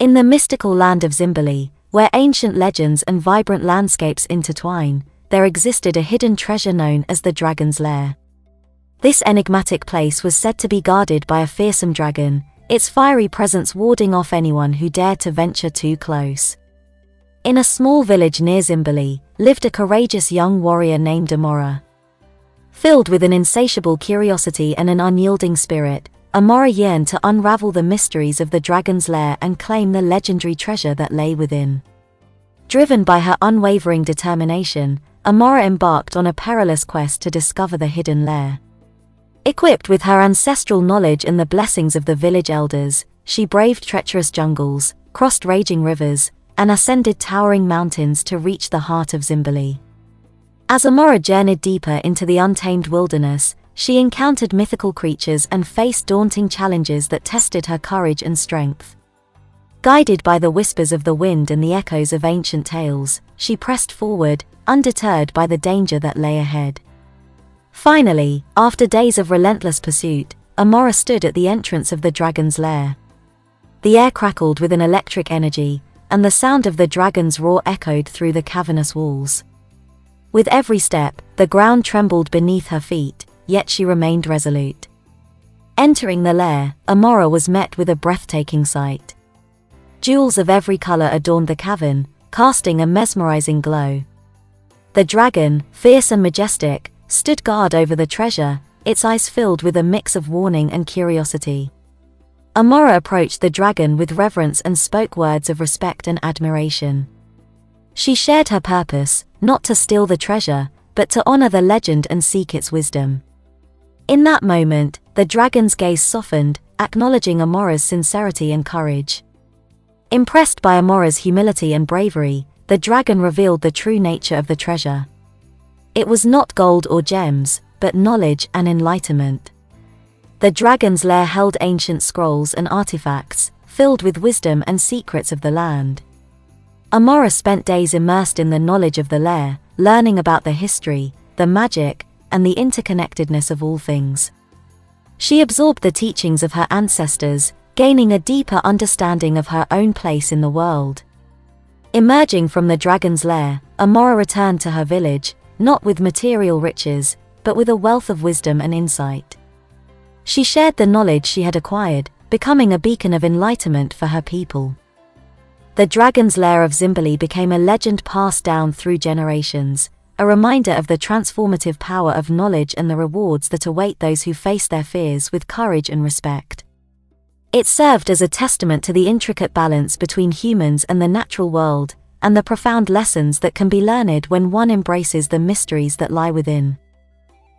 In the mystical land of Zimbali, where ancient legends and vibrant landscapes intertwine, there existed a hidden treasure known as the Dragon's Lair. This enigmatic place was said to be guarded by a fearsome dragon, its fiery presence warding off anyone who dared to venture too close. In a small village near Zimbali, lived a courageous young warrior named Amora. Filled with an insatiable curiosity and an unyielding spirit, Amora yearned to unravel the mysteries of the Dragon's Lair and claim the legendary treasure that lay within. Driven by her unwavering determination, Amora embarked on a perilous quest to discover the hidden lair. Equipped with her ancestral knowledge and the blessings of the village elders, she braved treacherous jungles, crossed raging rivers, and ascended towering mountains to reach the heart of Zimbali. As Amora journeyed deeper into the untamed wilderness, she encountered mythical creatures and faced daunting challenges that tested her courage and strength. Guided by the whispers of the wind and the echoes of ancient tales, she pressed forward, undeterred by the danger that lay ahead. Finally, after days of relentless pursuit, Amora stood at the entrance of the Dragon's Lair. The air crackled with an electric energy, and the sound of the dragon's roar echoed through the cavernous walls. With every step, the ground trembled beneath her feet, yet she remained resolute. Entering the lair, Amora was met with a breathtaking sight. Jewels of every color adorned the cavern, casting a mesmerizing glow. The dragon, fierce and majestic, stood guard over the treasure, its eyes filled with a mix of warning and curiosity. Amora approached the dragon with reverence and spoke words of respect and admiration. She shared her purpose, not to steal the treasure, but to honor the legend and seek its wisdom. In that moment, the dragon's gaze softened, acknowledging Amora's sincerity and courage. Impressed by Amora's humility and bravery, the dragon revealed the true nature of the treasure. It was not gold or gems, but knowledge and enlightenment. The Dragon's Lair held ancient scrolls and artifacts, filled with wisdom and secrets of the land. Amora spent days immersed in the knowledge of the lair, learning about the history, the magic, and the interconnectedness of all things. She absorbed the teachings of her ancestors, gaining a deeper understanding of her own place in the world. Emerging from the Dragon's Lair, Amora returned to her village, not with material riches, but with a wealth of wisdom and insight. She shared the knowledge she had acquired, becoming a beacon of enlightenment for her people. The Dragon's Lair of Zimbali became a legend passed down through generations, a reminder of the transformative power of knowledge and the rewards that await those who face their fears with courage and respect. It served as a testament to the intricate balance between humans and the natural world, and the profound lessons that can be learned when one embraces the mysteries that lie within.